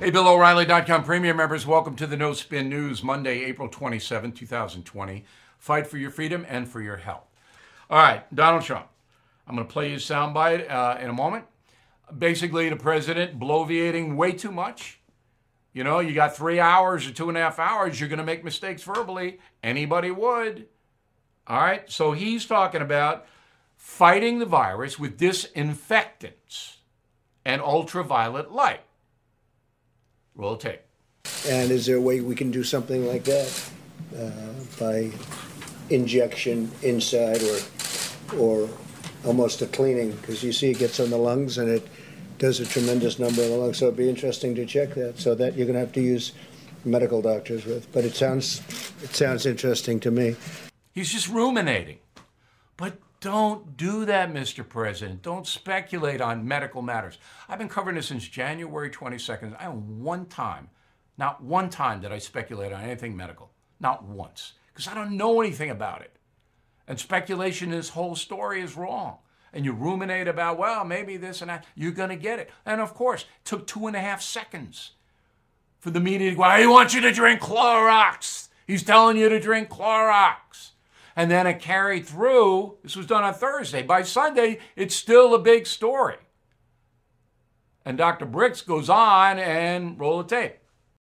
Hey, Bill O'Reilly.com Premier members, welcome to the No Spin News, Monday, April 27, 2020. Fight for your freedom and for your health. All right, Donald Trump. I'm going to play you a soundbite in a moment. Basically, the president bloviating way too much. You know, you got 3 hours or 2.5 hours, you're going to make mistakes verbally. Anybody would. All right, so he's talking about fighting the virus with disinfectants and ultraviolet light. Roll tape. And is there a way we can do something like that by injection inside or almost a cleaning? Because you see it gets on the lungs and it does a tremendous number on the lungs. So it'd be interesting to check that. So that you're going to have to use medical doctors with. But it sounds interesting to me. He's just ruminating. But don't do that, Mr. President. Don't speculate on medical matters. I've been covering this since January 22nd. Not one time did I speculate on anything medical. Not once. Because I don't know anything about it. And speculation in this whole story is wrong. And you ruminate about, well, maybe this and that. You're going to get it. And of course, it took 2.5 seconds for the media to go, he wants you to drink Clorox. He's telling you to drink Clorox. And then it carried through. This was done on Thursday. By Sunday, it's still a big story. And Dr. Brix goes on and roll the tape.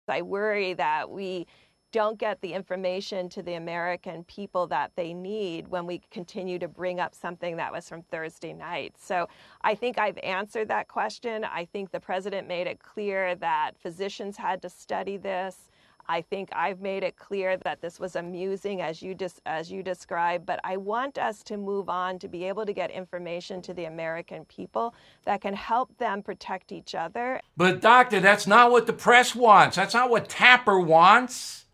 I worry that we don't get the information to the American people that they need when we continue to bring up something that was from Thursday night. So I think I've answered that question. I think the president made it clear that physicians had to study this. I think I've made it clear that this was amusing, as you described, but I want us to move on to be able to get information to the American people that can help them protect each other. But doctor, that's not what the press wants. That's not what Tapper wants.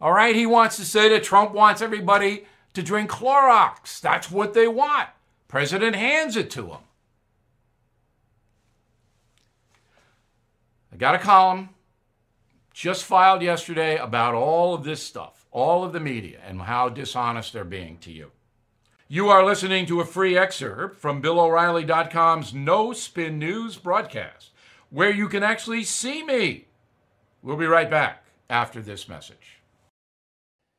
All right, he wants to say that Trump wants everybody to drink Clorox. That's what they want. President hands it to him. I got a column just filed yesterday about all of this stuff, all of the media, and how dishonest they're being to you. You are listening to a free excerpt from BillO'Reilly.com's No Spin News broadcast, where you can actually see me. We'll be right back after this message.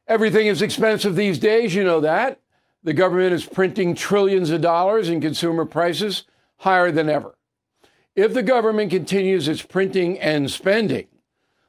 Everything is expensive these days, you know that. The government is printing trillions of dollars and consumer prices higher than ever. If the government continues its printing and spending,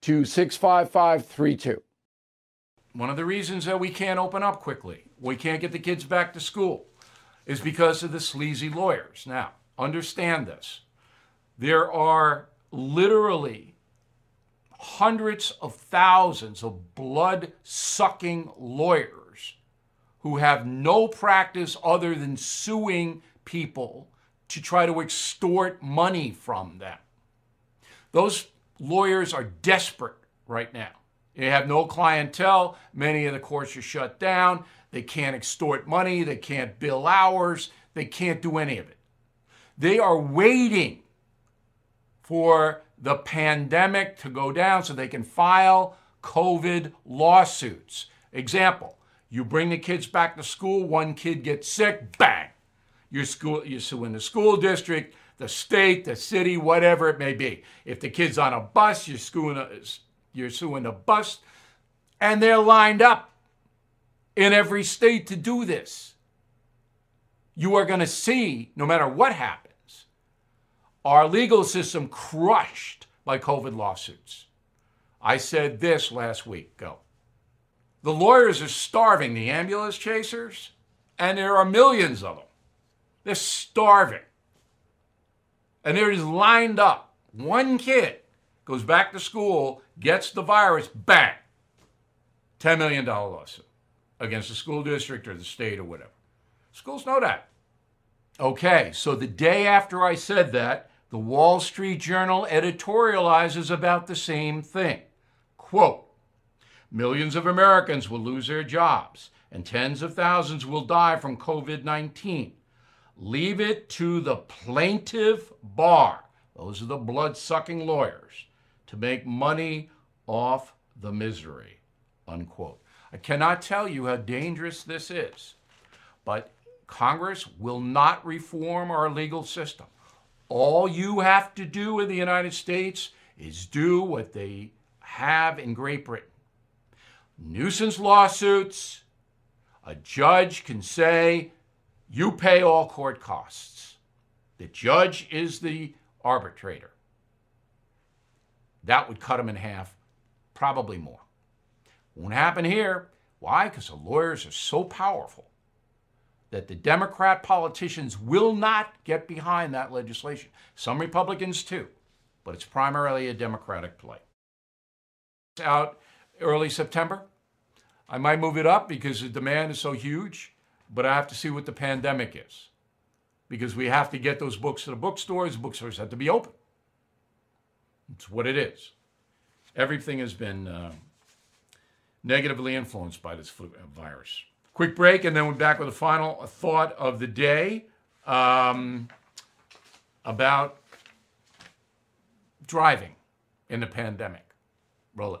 to 65532. One of the reasons that we can't open up quickly, we can't get the kids back to school, is because of the sleazy lawyers. Now, understand this. There are literally hundreds of thousands of blood-sucking lawyers who have no practice other than suing people to try to extort money from them. Those lawyers are desperate right now. They have no clientele. Many of the courts are shut down. They can't extort money. They can't bill hours. They can't do any of it. They are waiting for the pandemic to go down so they can file COVID lawsuits. Example, you bring the kids back to school, one kid gets sick, bang. You're suing the school district, the state, the city, whatever it may be. If the kid's on a bus, you're suing the bus. And they're lined up in every state to do this. You are going to see, no matter what happens, our legal system crushed by COVID lawsuits. I said this last week, go. The lawyers are starving, the ambulance chasers, and there are millions of them. They're starving. And they're just lined up. One kid goes back to school, gets the virus, bang. $10 million lawsuit against the school district or the state or whatever. Schools know that. Okay, so the day after I said that, the Wall Street Journal editorializes about the same thing. Quote, millions of Americans will lose their jobs and tens of thousands will die from COVID-19. Leave it to the plaintiff bar, those are the blood-sucking lawyers, to make money off the misery, unquote. I cannot tell you how dangerous this is, but Congress will not reform our legal system. All you have to do in the United States is do what they have in Great Britain. Nuisance lawsuits, a judge can say, you pay all court costs. The judge is the arbitrator. That would cut them in half, probably more. Won't happen here. Why? Because the lawyers are so powerful that the Democrat politicians will not get behind that legislation. Some Republicans too, but it's primarily a Democratic play. It's out early September. I might move it up because the demand is so huge, but I have to see what the pandemic is because we have to get those books to the bookstores. Bookstores have to be open. It's what it is. Everything has been negatively influenced by this flu virus. Quick break, and then we're back with a final thought of the day about driving in the pandemic. Roll it.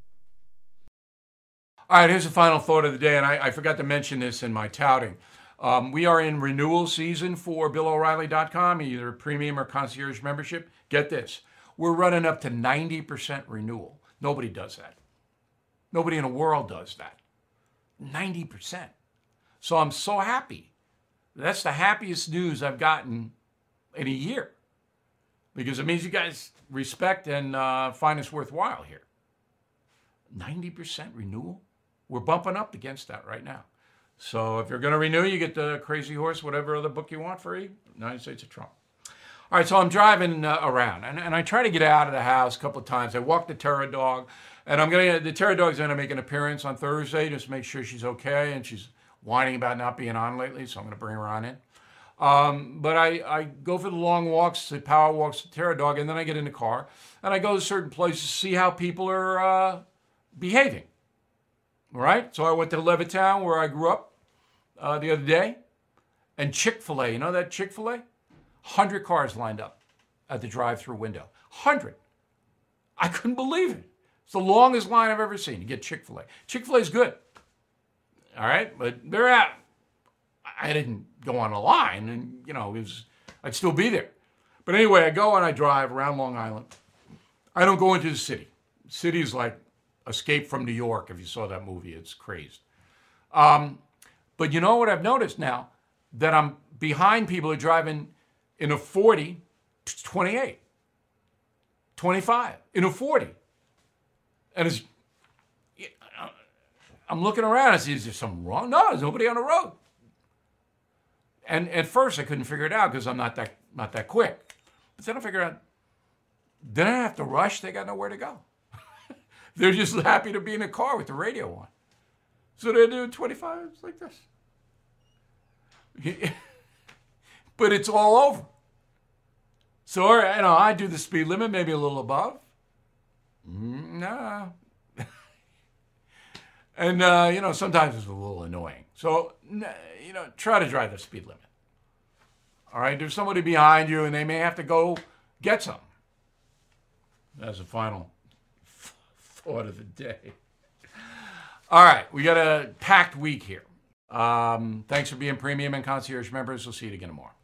All right, here's the final thought of the day, and I forgot to mention this in my touting. We are in renewal season for BillO'Reilly.com, either premium or concierge membership. Get this, we're running up to 90% renewal. Nobody does that. Nobody in the world does that. 90%. So I'm so happy. That's the happiest news I've gotten in a year because it means you guys respect and find us worthwhile here. 90% renewal? We're bumping up against that right now. So if you're going to renew, you get the Crazy Horse, whatever other book you want free, United States of Trump. All right, so I'm driving around, and I try to get out of the house a couple of times. I walk the Terror Dog, and the Terror Dog's going to make an appearance on Thursday just to make sure she's okay, and she's whining about not being on lately, so I'm going to bring her on in. But I go for the long walks, the power walks, the Terror Dog, and then I get in the car, and I go to certain places to see how people are behaving. All right? So I went to Levittown, where I grew up the other day, and Chick-fil-A. You know that Chick-fil-A? 100 cars lined up at the drive-through window. 100. I couldn't believe it. It's the longest line I've ever seen to get Chick-fil-A. Chick-fil-A's good. All right? But they're out. I didn't go on a line, and, you know, I'd still be there. But anyway, I go and I drive around Long Island. I don't go into the city. The city's like Escape from New York. If you saw that movie, it's crazy. But you know what I've noticed now? That I'm behind people who are driving in a 40 to 28, 25, in a 40. And I'm looking around. I see, is there something wrong? No, there's nobody on the road. And at first I couldn't figure it out because I'm not that quick. But then I figured out, they don't have to rush. They got nowhere to go. They're just happy to be in a car with the radio on. So they're doing 25s like this. But it's all over. So, you know, I do the speed limit, maybe a little above. No. And, you know, sometimes it's a little annoying. So, you know, try to drive the speed limit. All right? There's somebody behind you, and they may have to go get some. That's the final thought of the day. All right, we got a packed week here. Thanks for being premium and concierge members. We'll see you again tomorrow.